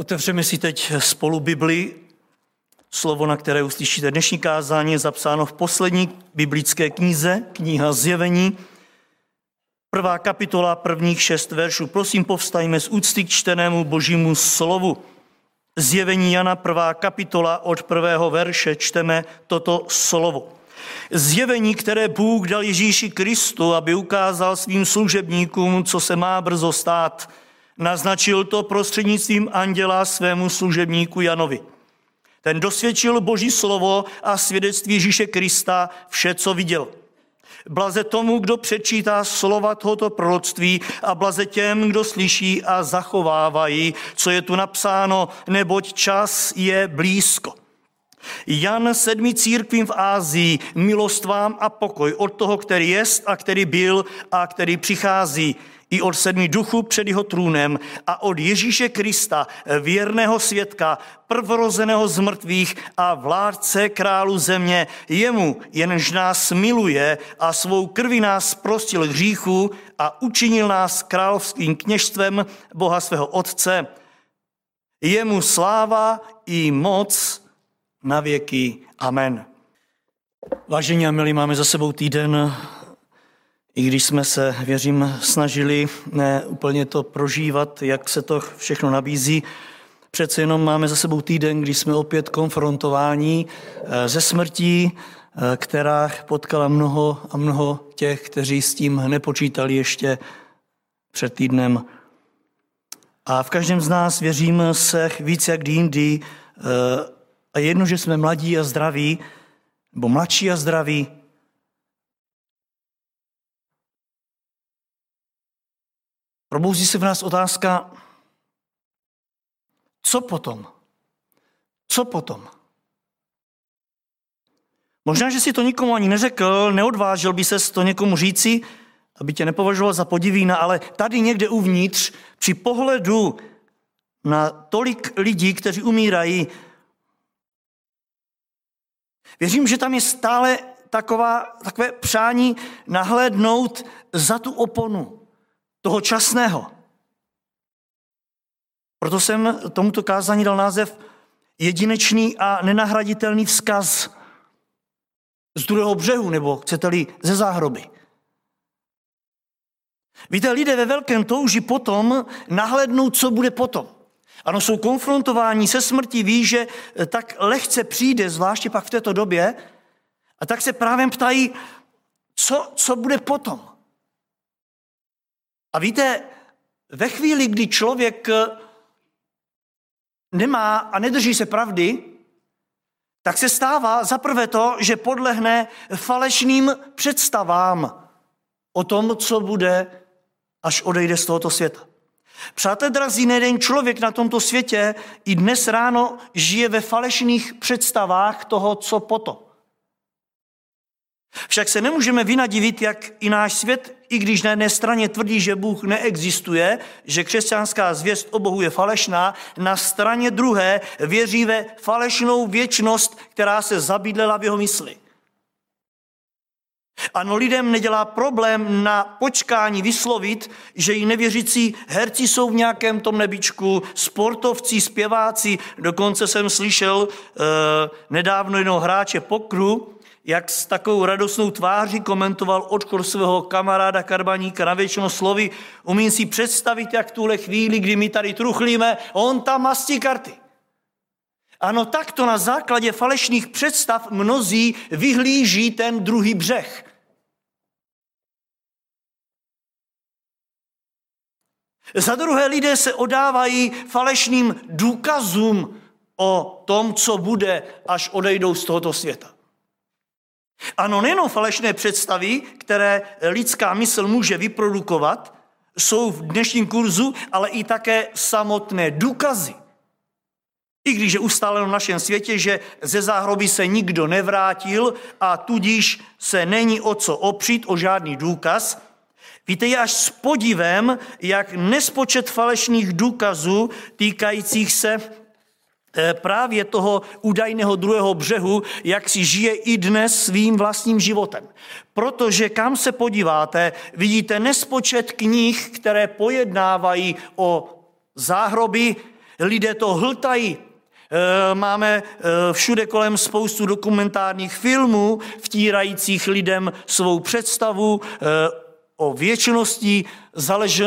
Otevřeme si teď spolu Bibli. Slovo, na které uslyšíte dnešní kázání, je zapsáno v poslední biblické knize, kniha Zjevení, 1. kapitola, prvních 6 veršů. Prosím, povstajme z úcty k čtenému Božímu slovu. Zjevení Jana, 1. kapitola, od 1. verše čteme toto slovo. Zjevení, které Bůh dal Ježíši Kristu, aby ukázal svým služebníkům, co se má brzo stát, naznačil to prostřednictvím anděla svému služebníku Janovi. Ten dosvědčil Boží slovo a svědectví Ježíše Krista vše, co viděl. Blaze tomu, kdo přečítá slova tohoto proroctví, a blaze těm, kdo slyší a zachovávají, co je tu napsáno, neboť čas je blízko. Jan 7 církvím v Ázii, milost vám a pokoj od toho, který jest a který byl a který přichází, i od 7 duchů před jeho trůnem a od Ježíše Krista, věrného svědka, prvorozeného z mrtvých a vládce králu země, jemu, jenž nás miluje a svou krví nás prostil hříchu a učinil nás královským kněžstvem Boha svého Otce. Jemu sláva i moc na věky. Amen. Vážení a milí, máme za sebou týden, i když jsme se, věřím, snažili ne úplně to prožívat, jak se to všechno nabízí, přece jenom máme za sebou týden, kdy jsme opět konfrontováni se smrtí, která potkala mnoho a mnoho těch, kteří s tím nepočítali ještě před týdnem. A v každém z nás, věřím, se víc jak jindy, a jedno, že jsme mladí a zdraví, nebo mladší a zdraví, probouzí se v nás otázka, co potom? Co potom? Možná, že si to nikomu ani neřekl, neodvážil by ses to někomu říci, aby tě nepovažoval za podivína, ale tady někde uvnitř, při pohledu na tolik lidí, kteří umírají, věřím, že tam je stále takové přání nahlédnout za tu oponu toho časného. Proto jsem tomuto kázání dal název Jedinečný a nenahraditelný vzkaz z druhého břehu, nebo chcete-li ze záhroby. Víte, lidé ve velkém touží potom nahlédnout, co bude potom. Ano, jsou konfrontováni se smrtí, ví, že tak lehce přijde, zvláště pak v této době, a tak se právě ptají, co bude potom. A víte, ve chvíli, kdy člověk nemá a nedrží se pravdy, tak se stává zaprvé to, že podlehne falešným představám o tom, co bude, až odejde z tohoto světa. Přátelé drazí, nejeden člověk na tomto světě i dnes ráno žije ve falešných představách toho, co potom. Však se nemůžeme vynadivit, jak i náš svět, i když na jedné straně tvrdí, že Bůh neexistuje, že křesťanská zvěst o Bohu je falešná, na straně druhé věří ve falešnou věčnost, která se zabydlela v jeho mysli. Ano, lidem nedělá problém na počkání vyslovit, že i nevěřící herci jsou v nějakém tom nebičku, sportovci, zpěváci, dokonce jsem slyšel nedávno jednoho hráče pokru, jak s takovou radostnou tváří komentoval odchod svého kamaráda Karbaníka na věčnost slovy, umím si představit, jak v tuhle chvíli, kdy my tady truchlíme, on tam mastí karty. Ano, takto na základě falešných představ mnozí vyhlíží ten druhý břeh. Za druhé, lidé se oddávají falešným důkazům o tom, co bude, až odejdou z tohoto světa. Ano, nejenom falešné představy, které lidská mysl může vyprodukovat, jsou v dnešním kurzu, ale i také samotné důkazy. I když je ustáleno v našem světě, že ze záhroby se nikdo nevrátil a tudíž se není o co opřít, o žádný důkaz, víte, je až s podivem, jak nespočet falešných důkazů týkajících se právě toho údajného druhého břehu, jak si žije i dnes svým vlastním životem. Protože kam se podíváte, vidíte nespočet knih, které pojednávají o záhroby, lidé to hltají. Máme všude kolem spoustu dokumentárních filmů vtírajících lidem svou představu o věčnosti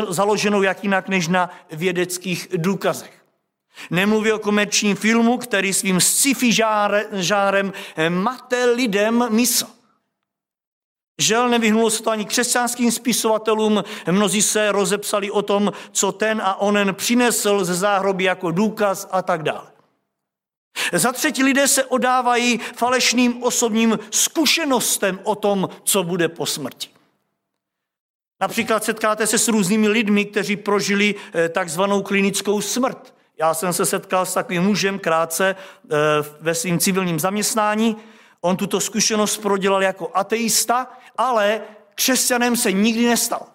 založenou jak jinak než na vědeckých důkazech. Nemluví o komerčním filmu, který svým sci-fi žárem mate lidem mysl. Žel, nevyhnulo se to ani křesťanským spisovatelům, mnozí se rozepsali o tom, co ten a onen přinesl ze záhrobí jako důkaz a tak dále. Za třetí, lidé se odávají falešným osobním zkušenostem o tom, co bude po smrti. Například setkáte se s různými lidmi, kteří prožili takzvanou klinickou smrt. Já jsem se setkal s takovým mužem krátce ve svým civilním zaměstnání. On tuto zkušenost prodělal jako ateista, ale křesťanem se nikdy nestal.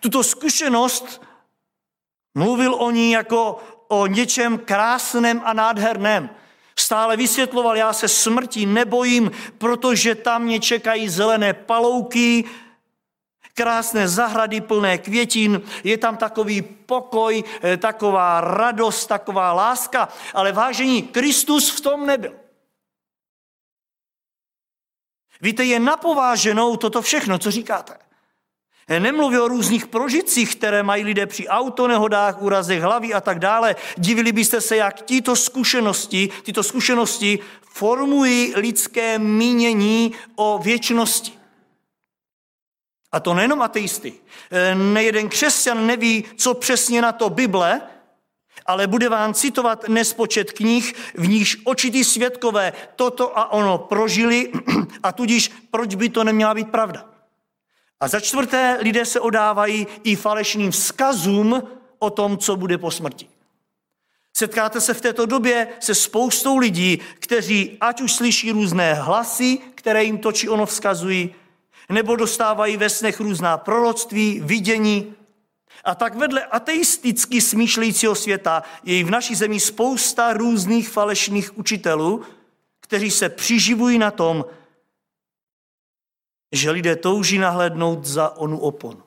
Tuto zkušenost mluvil o ní jako o něčem krásném a nádherném. Stále vysvětloval, já se smrti nebojím, protože tam mě čekají zelené palouky, krásné zahrady plné květin, je tam takový pokoj, taková radost, taková láska, ale vážení, Kristus v tom nebyl. Víte, je napováženou toto všechno, co říkáte. Nemluví o různých prožitcích, které mají lidé při autonehodách, úrazech hlavy a tak dále. Divili byste se, jak tyto zkušenosti formují lidské mínění o věčnosti. A to nejenom ateisty. Nejeden křesťan neví, co přesně na to Bible, ale bude vám citovat nespočet knih, v níž očití svědkové toto a ono prožili a tudíž proč by to neměla být pravda. A za čtvrté, lidé se odávají i falešným vzkazům o tom, co bude po smrti. Setkáte se v této době se spoustou lidí, kteří ať už slyší různé hlasy, které jim to či ono vzkazují, nebo dostávají ve snech různá proroctví, vidění. A tak vedle ateisticky smýšlejícího světa je v naší zemi spousta různých falešných učitelů, kteří se přiživují na tom, že lidé touží nahlédnout za onu oponu.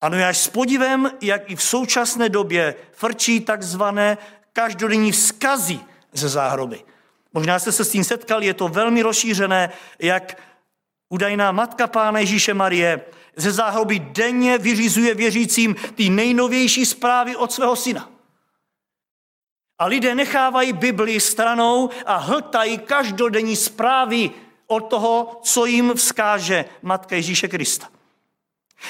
Ano, já s podivem, jak i v současné době frčí takzvané každodenní vzkazy ze záhroby. Možná jste se s tím setkali, je to velmi rozšířené, jak údajná matka Pána Ježíše Marie ze záhroby denně vyřizuje věřícím ty nejnovější zprávy od svého syna. A lidé nechávají Biblii stranou a hltají každodenní zprávy od toho, co jim vzkáže matka Ježíše Krista.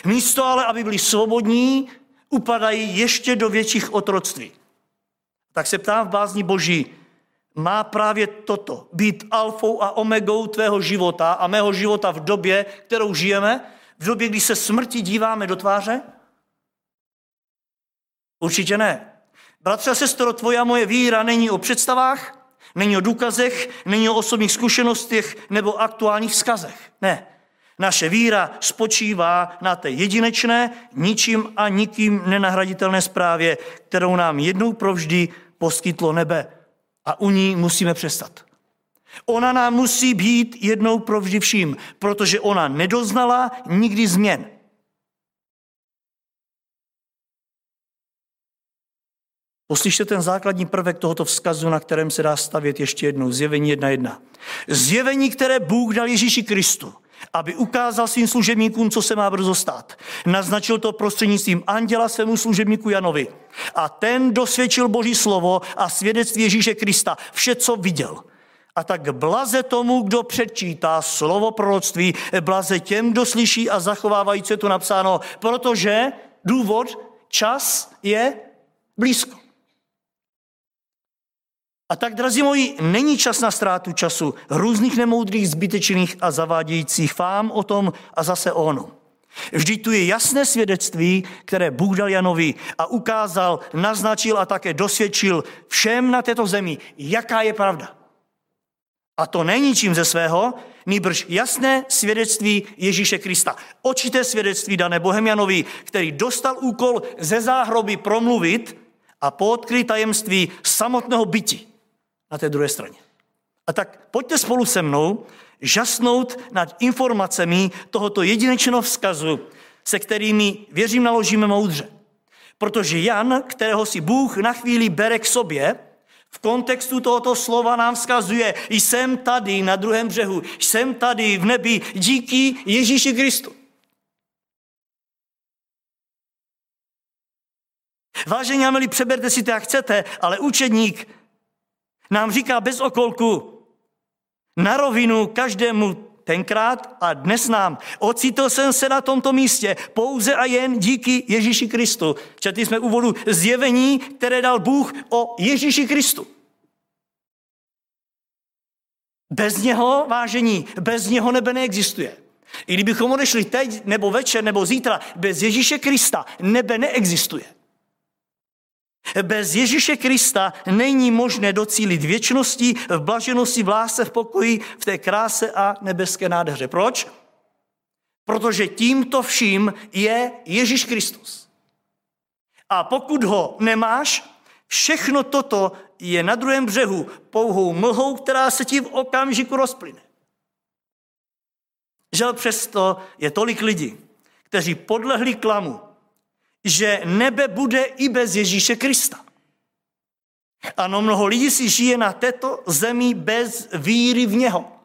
Místo ale, aby byli svobodní, upadají ještě do větších otroctví. Tak se ptám v bázni Boží, má právě toto být alfou a omegou tvého života a mého života v době, kterou žijeme, v době, kdy se smrti díváme do tváře? Určitě ne. Bratře a sestro, tvoje a moje víra není o představách, není o důkazech, není o osobních zkušenostech nebo aktuálních vzkazech. Ne. Naše víra spočívá na té jedinečné, ničím a nikým nenahraditelné zprávě, kterou nám jednou provždy poskytlo nebe. A u ní musíme přestat. Ona nám musí být jednou provždy vším, protože ona nedoznala nikdy změn. Poslyšte ten základní prvek tohoto vzkazu, na kterém se dá stavět ještě jednou. Zjevení 1.1. Zjevení, které Bůh dal Ježíši Kristu, aby ukázal svým služebníkům, co se má brzo stát. Naznačil to prostřednictvím anděla svému služebníku Janovi. A ten dosvědčil Boží slovo a svědectví Ježíše Krista. Vše, co viděl. A tak blaze tomu, kdo předčítá slovo proroctví, blaze těm, kdo slyší a zachovávají, co je tu napsáno. Protože důvod, čas je blízko. A tak, drazí moji, není čas na ztrátu času různých nemoudrých, zbytečných a zavádějících fám o tom a zase o onu. Vždyť tu je jasné svědectví, které Bůh dal Janovi a ukázal, naznačil a také dosvědčil všem na této zemi, jaká je pravda. A to není čím ze svého, nýbrž jasné svědectví Ježíše Krista. Očité svědectví dané Bohem Janovi, který dostal úkol ze záhroby promluvit a poodkryt tajemství samotného bytí. Na té druhé straně. A tak pojďte spolu se mnou žasnout nad informacemi tohoto jedinečného vzkazu, se kterými, věřím, naložíme moudře. Protože Jan, kterého si Bůh na chvíli bere k sobě, v kontextu tohoto slova nám vzkazuje, jsem tady na druhém břehu, jsem tady v nebi díky Ježíši Kristu. Vážení a milí, přeberte si to, jak chcete, ale učedník nám říká bez okolku, na rovinu každému tenkrát a dnes nám. Ocitl jsem se na tomto místě pouze a jen díky Ježíši Kristu. Četli jsme úvodu zjevení, které dal Bůh o Ježíši Kristu. Bez něho, vážení, bez něho nebe neexistuje. I kdybychom odešli teď, nebo večer, nebo zítra, bez Ježíše Krista nebe neexistuje. Bez Ježíše Krista není možné docílit věčnosti, v blaženosti, v lásce, v pokoji, v té kráse a nebeské nádheře. Proč? Protože tímto vším je Ježíš Kristus. A pokud ho nemáš, všechno toto je na druhém břehu pouhou mlhou, která se ti v okamžiku rozplyne. Žel přesto je tolik lidí, kteří podlehli klamu, že nebe bude i bez Ježíše Krista. Ano, mnoho lidí si žije na této zemi bez víry v něho.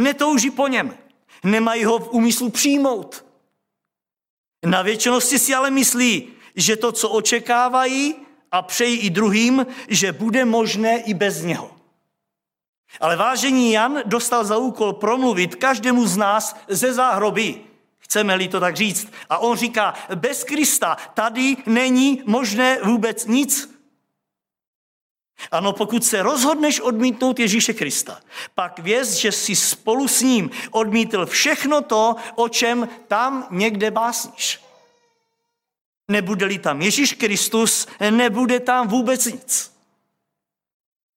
Netouží po něm, nemají ho v úmyslu přijmout. Na věčnosti si ale myslí, že to, co očekávají a přejí i druhým, že bude možné i bez něho. Ale vážení, Jan dostal za úkol promluvit každému z nás ze záhrobí. Chceme-li to tak říct. A on říká, bez Krista tady není možné vůbec nic. Ano, pokud se rozhodneš odmítnout Ježíše Krista, pak věz, že jsi spolu s ním odmítl všechno to, o čem tam někde básníš. Nebude-li tam Ježíš Kristus, nebude tam vůbec nic.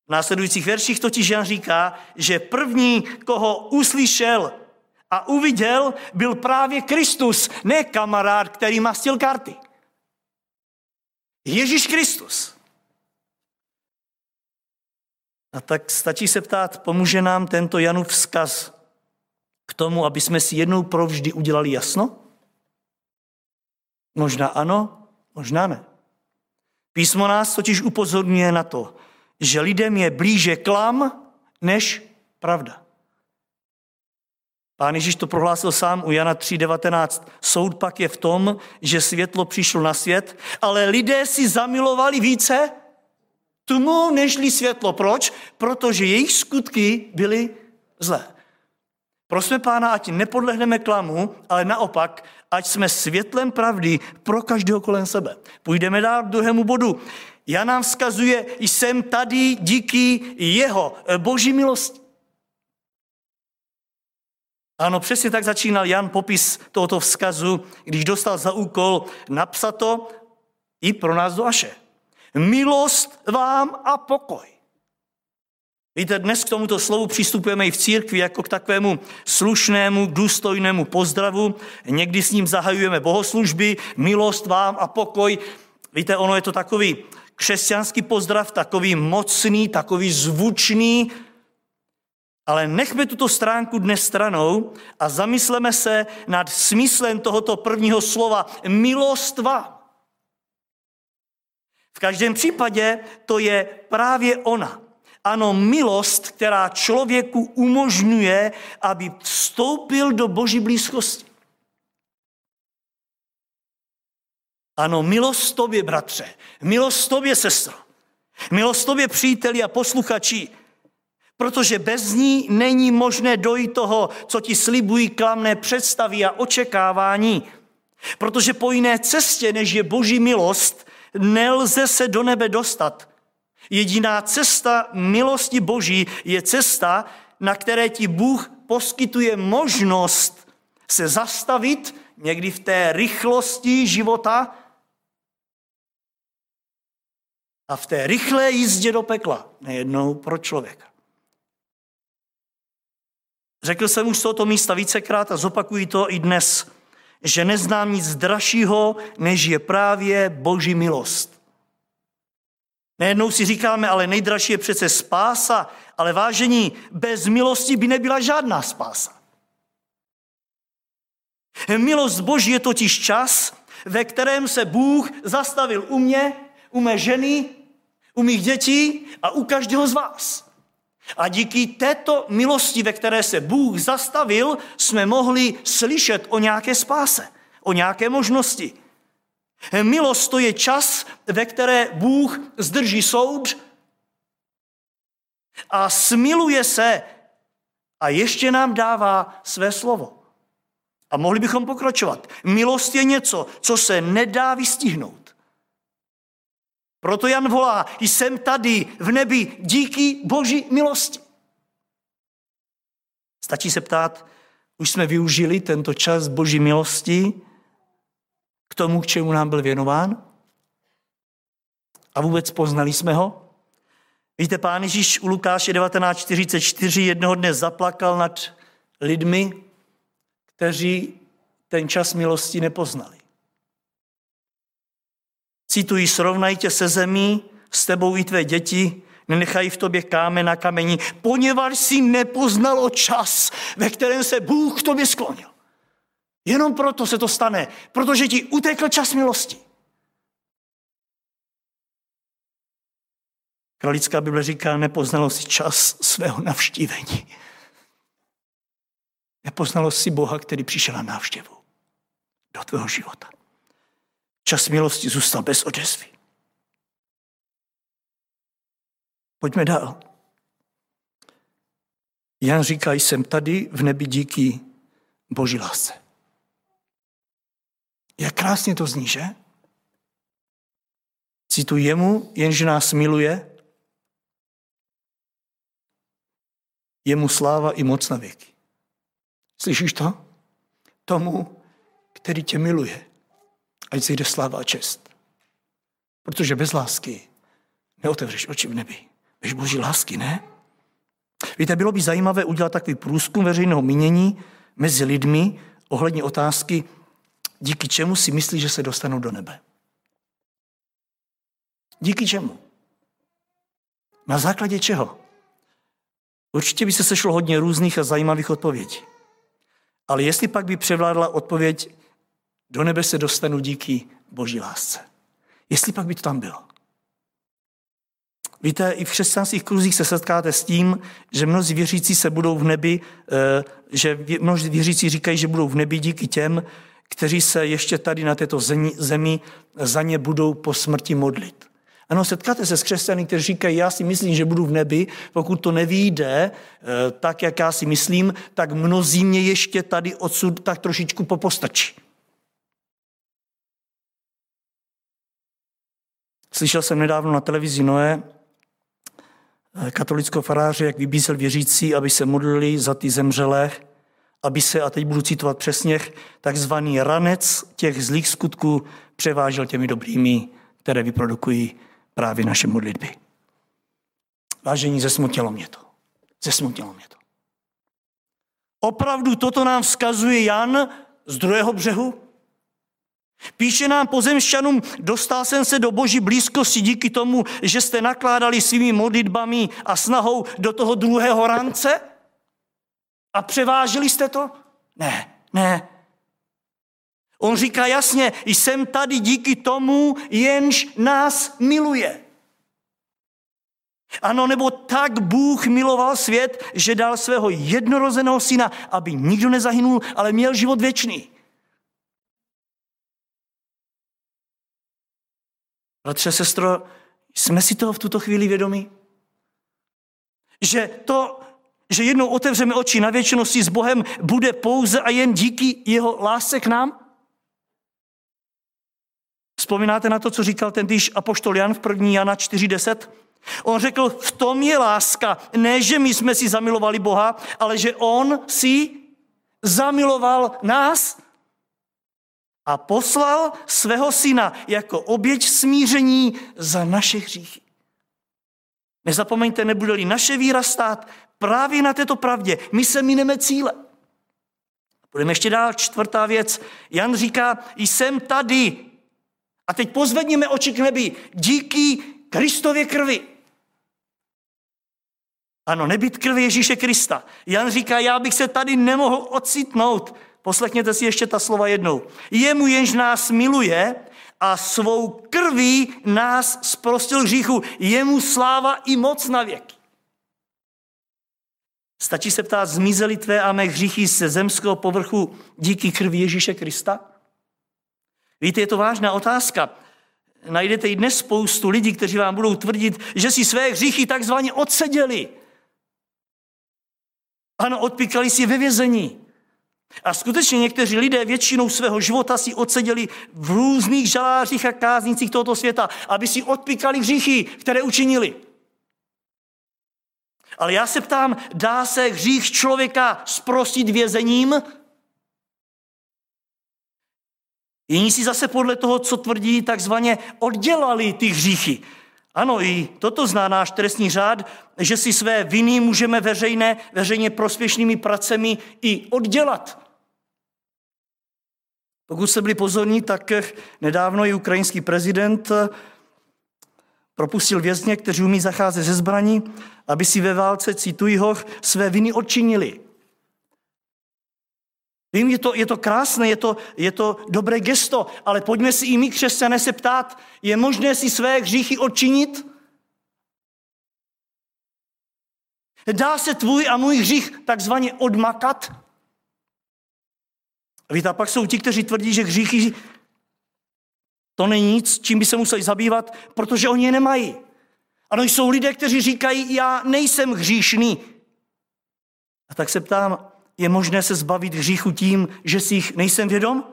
V následujících verších totiž Jan říká, že první, koho uslyšel a uviděl, byl právě Kristus, ne kamarád, který mastil karty. Ježíš Kristus. A tak stačí se ptát, pomůže nám tento Janův vzkaz k tomu, aby jsme si jednou provždy udělali jasno? Možná ano, možná ne. Písmo nás totiž upozorňuje na to, že lidem je blíže klam než pravda. Pán Ježíš to prohlásil sám u Jana 3,19. Soud pak je v tom, že světlo přišlo na svět, ale lidé si zamilovali více tmu nežli světlo. Proč? Protože jejich skutky byly zlé. Prosme Pána, ať nepodlehneme klamu, ale naopak, ať jsme světlem pravdy pro každého kolem sebe. Půjdeme dál k druhému bodu. Jan nám vzkazuje, jsem tady díky jeho boží milosti. Ano, přesně tak začínal Jan popis tohoto vzkazu, když dostal za úkol napsat to i pro nás do Aše. Milost vám a pokoj. Víte, dnes k tomuto slovu přistupujeme i v církvi jako k takovému slušnému, důstojnému pozdravu. Někdy s ním zahajujeme bohoslužby, milost vám a pokoj. Víte, ono je to takový křesťanský pozdrav, takový mocný, takový zvučný. Ale nechme tuto stránku dnes stranou a zamysleme se nad smyslem tohoto prvního slova milost vám. V každém případě to je právě ona. Ano, milost, která člověku umožňuje, aby vstoupil do Boží blízkosti. Ano, milost tobě, bratře, milost tobě, sestro, milost tobě, příteli a posluchači, protože bez ní není možné dojít toho, co ti slibují klamné představy a očekávání. Protože po jiné cestě, než je Boží milost, nelze se do nebe dostat. Jediná cesta milosti Boží je cesta, na které ti Bůh poskytuje možnost se zastavit někdy v té rychlosti života a v té rychlé jízdě do pekla, nejednou pro člověka. Řekl jsem už z tohoto místa vícekrát a zopakuji to i dnes, že neznám nic dražšího, než je právě Boží milost. Nejednou si říkáme, ale nejdražší je přece spása, ale vážení, bez milosti by nebyla žádná spása. Milost Boží je totiž čas, ve kterém se Bůh zastavil u mě, u mé ženy, u mých dětí a u každého z vás. A díky této milosti, ve které se Bůh zastavil, jsme mohli slyšet o nějaké spáse, o nějaké možnosti. Milost to je čas, ve které Bůh zdrží soud a smiluje se a ještě nám dává své slovo. A mohli bychom pokračovat. Milost je něco, co se nedá vystihnout. Proto Jan volá, jsem tady v nebi díky Boží milosti. Stačí se ptát, už jsme využili tento čas Boží milosti k tomu, k čemu nám byl věnován? A vůbec poznali jsme ho? Víte, Pán Ježíš u Lukáše 19:44 jednoho dne zaplakal nad lidmi, kteří ten čas milosti nepoznali. Cituji, srovnají tě se zemí, s tebou i tvé děti, nenechají v tobě kámen na kameni, poněvadž jsi nepoznalo čas, ve kterém se Bůh k tobě sklonil. Jenom proto se to stane, protože ti utekl čas milosti. Kralická Bible říká, nepoznalo si čas svého navštívení. Nepoznalo si Boha, který přišel na návštěvu do tvého života. Čas milosti zůstal bez odezvy. Pojďme dál. Jan říká, jsem tady v nebi díky Boží lásce. Jak krásně to zní, že? Cituji, jemu, jenže nás miluje, jemu sláva i moc na věky. Slyšíš to? Tomu, který tě miluje, ať se jde sláva a čest. Protože bez lásky neotevřeš oči v nebi. Bez Boží lásky, ne? Víte, bylo by zajímavé udělat takový průzkum veřejného mínění mezi lidmi ohledně otázky, díky čemu si myslí, že se dostanou do nebe. Díky čemu? Na základě čeho? Určitě by se sešlo hodně různých a zajímavých odpovědí. Ale jestli pak by převládla odpověď, do nebe se dostanu díky Boží lásce. Jestli pak by to tam bylo. Víte, i v křesťanských kruzích se setkáte s tím, že mnozí věřící se budou v nebi, že mnozí věřící říkají, že budou v nebi díky těm, kteří se ještě tady na této zemi za ně budou po smrti modlit. Ano, setkáte se s křesťany, kteří říkají, já si myslím, že budu v nebi, pokud to nevyjde, tak jak já si myslím, tak mnozí mě ještě tady odsud tak trošičku popostačí. Slyšel jsem nedávno na televizi Noé, katolického faráře, jak vybízel věřící, aby se modlili za ty zemřelé, aby se, a teď budu citovat přesně, takzvaný ranec těch zlých skutků převážel těmi dobrými, které vyprodukují právě naše modlitby. Vážení, zesmutilo mě to. Opravdu toto nám vzkazuje Jan z druhého břehu. Píše nám pozemšťanům, dostal jsem se do Boží blízkosti díky tomu, že jste nakládali svými modlitbami a snahou do toho druhého rance? A převážili jste to? Ne. On říká jasně, jsem tady díky tomu, jenž nás miluje. Ano, nebo tak Bůh miloval svět, že dal svého jednorozeného syna, aby nikdo nezahynul, ale měl život věčný. Bratře, sestro, jsme si toho v tuto chvíli vědomi? Že jednou otevřeme oči na věčnosti s Bohem, bude pouze a jen díky jeho lásce k nám? Vzpomínáte na to, co říkal tentýž apoštol Jan v 1. Jana 4:10? On řekl, v tom je láska. Ne, že my jsme si zamilovali Boha, ale že on si zamiloval nás a poslal svého syna jako oběť smíření za naše hříchy. Nezapomeňte, nebude-li naše víra stát právě na této pravdě, my se mineme cíle. Půjdeme ještě dál, 4. věc. Jan říká, jsem tady. A teď pozvedněme oči k nebi díky Kristově krvi. Ano, nebýt krvi Ježíše Krista. Jan říká, já bych se tady nemohl ocitnout. Poslechněte si ještě ta slova jednou. Jemu, jenž nás miluje a svou krví nás zprostil hříchu, jemu sláva i moc na věky. Stačí se ptát, zmizely tvé a mé hříchy ze zemského povrchu díky krvi Ježíše Krista? Víte, je to vážná otázka. Najdete i dnes spoustu lidí, kteří vám budou tvrdit, že si své hříchy takzvaně odseděli. Ano, odpíkali si ve vězení. A skutečně někteří lidé většinou svého života si odseděli v různých žalářích a káznicích tohoto světa, aby si odpíkali hříchy, které učinili. Ale já se ptám, dá se hřích člověka zprostit vězením? Jiní si zase podle toho, co tvrdí, takzvaně oddělali ty hříchy. Ano, i toto zná náš trestní řád, že si své viny můžeme veřejně prospěšnými pracemi i oddělat. Pokud jste byli pozorní, tak nedávno i ukrajinský prezident propustil vězně, kteří umí zacházet ze zbraní, aby si ve válce, cituji ho, své viny odčinili. Vím, je to krásné, je to dobré gesto, ale pojďme si i my, křesťané, se ptát, je možné si své hříchy odčinit? Dá se tvůj a můj hřích takzvaně odmakat? Víte, a pak jsou ti, kteří tvrdí, že hříchy to není nic, čím by se museli zabývat, protože oni je nemají. Ano, jsou lidé, kteří říkají, já nejsem hříšný. A tak se ptám, je možné se zbavit hříchu tím, že si jich nejsem vědom?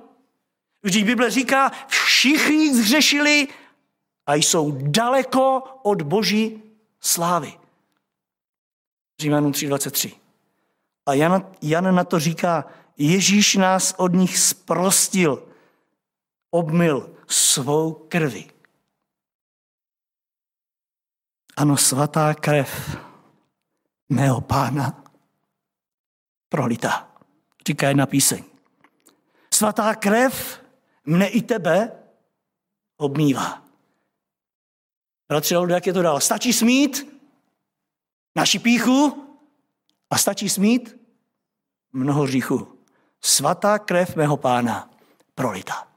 Vždyť Bible říká, všichni zhřešili a jsou daleko od Boží slávy. Římanům 3:23. A Jan na to říká, Ježíš nás od nich sprostil, obmyl svou krví. Ano, svatá krev mého Pána prolitá, říká jedna píseň. Svatá krev mne i tebe obmývá. Bratře, jak je to dál? Stačí smít naši pýchu a stačí smít mnoho hříchu. Svatá krev mého Pána prolitá.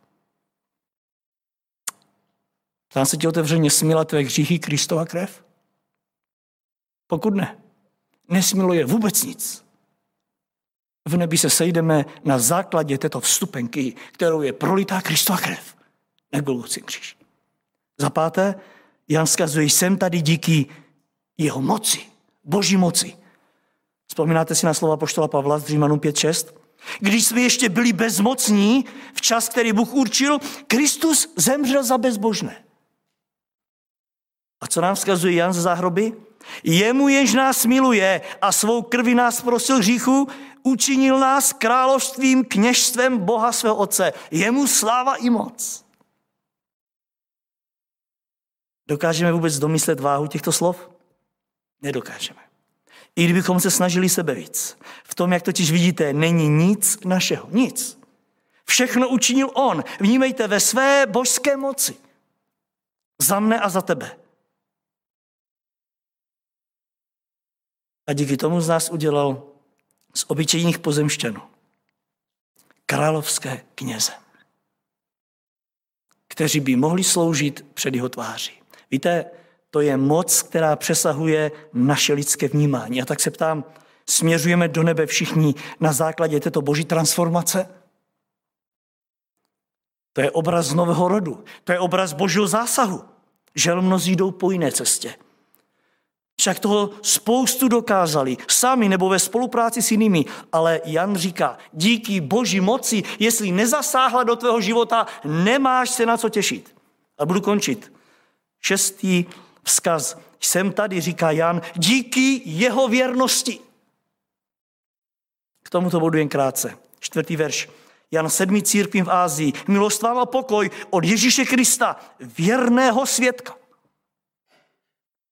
Ptám se ti otevřeně, smila tvé hříchy Kristova krev? Pokud ne, nesmiluje vůbec nic. V nebi se sejdeme na základě této vstupenky, kterou je prolitá Kristova krev na Golgotsím kříži. Za páté, Jan vzkazuje, jsem tady díky jeho moci, Boží moci. Vzpomínáte si na slova apoštola Pavla z Římanům 5:6? Když jsme ještě byli bezmocní, v čas, který Bůh určil, Kristus zemřel za bezbožné. A co nám vzkazuje Jan z záhroby? Jemu, jenž nás miluje a svou krví nás zprostil hříchu, učinil nás královstvím, kněžstvem Boha svého Otce. Jemu sláva i moc. Dokážeme vůbec domyslet váhu těchto slov? Nedokážeme. I kdybychom se snažili sebe víc. V tom, jak totiž vidíte, není nic našeho. Nic. Všechno učinil on. Vnímejte, ve své božské moci. Za mne a za tebe. A díky tomu z nás udělal z obyčejných pozemšťanů královské kněze, kteří by mohli sloužit před jeho tváří. Víte, to je moc, která přesahuje naše lidské vnímání. A tak se ptám, směřujeme do nebe všichni na základě této boží transformace? To je obraz nového rodu, to je obraz božího zásahu. Žel mnozí jdou po jiné cestě. Však toho spoustu dokázali, sami nebo ve spolupráci s jinými. Ale Jan říká, díky boží moci, jestli nezasáhla do tvého života, nemáš se na co těšit. A budu končit. Šestý vzkaz. Jsem tady, říká Jan, díky jeho věrnosti. K tomuto bodu jen krátce. 4. verš. Jan 7. církvím v Ázii. Milost vám a pokoj od Ježíše Krista, věrného svědka.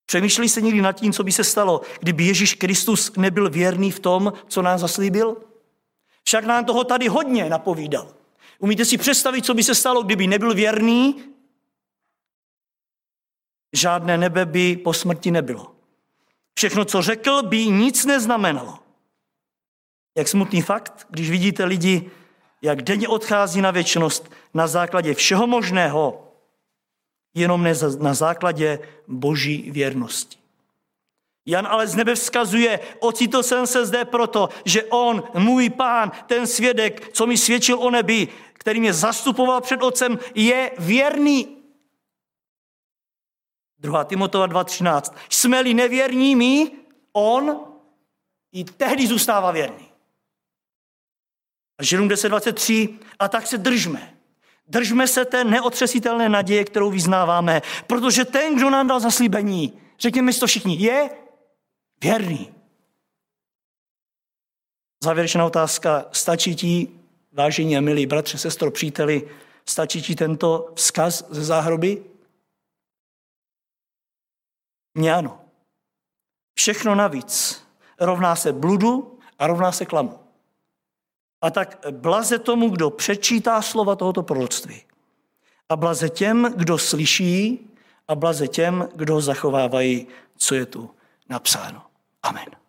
Přemýšleli jste někdy nad tím, co by se stalo, kdyby Ježíš Kristus nebyl věrný v tom, co nám zaslíbil? Však nám toho tady hodně napovídal. Umíte si představit, co by se stalo, kdyby nebyl věrný? Žádné nebe by po smrti nebylo. Všechno, co řekl, by nic neznamenalo. Jak smutný fakt, když vidíte lidi jak denně odchází na věčnost na základě všeho možného, jenom ne na základě boží věrnosti. Jan ale z nebe vzkazuje, ocitl jsem se zde proto, že on, můj pán, ten svědek, co mi svědčil o nebi, který mě zastupoval před otcem, je věrný. 2. Timotova 2.13. Jsme-li nevěrními, on i tehdy zůstává věrný. A Židům 10.23. A tak se držme. Držme se té neotřesitelné naděje, kterou vyznáváme, protože ten, kdo nám dal zaslíbení, řekněme si to všichni, je věrný. Závěrečná otázka. Stačí ti, vážení a milí bratře, sestro, příteli, stačí ti tento vzkaz ze záhroby? Mně ano. Všechno navíc rovná se bludu a rovná se klamu. A tak blaze tomu, kdo přečítá slova tohoto proroctví. A blaze těm, kdo slyší, a blaze těm, kdo zachovávají, co je tu napsáno. Amen.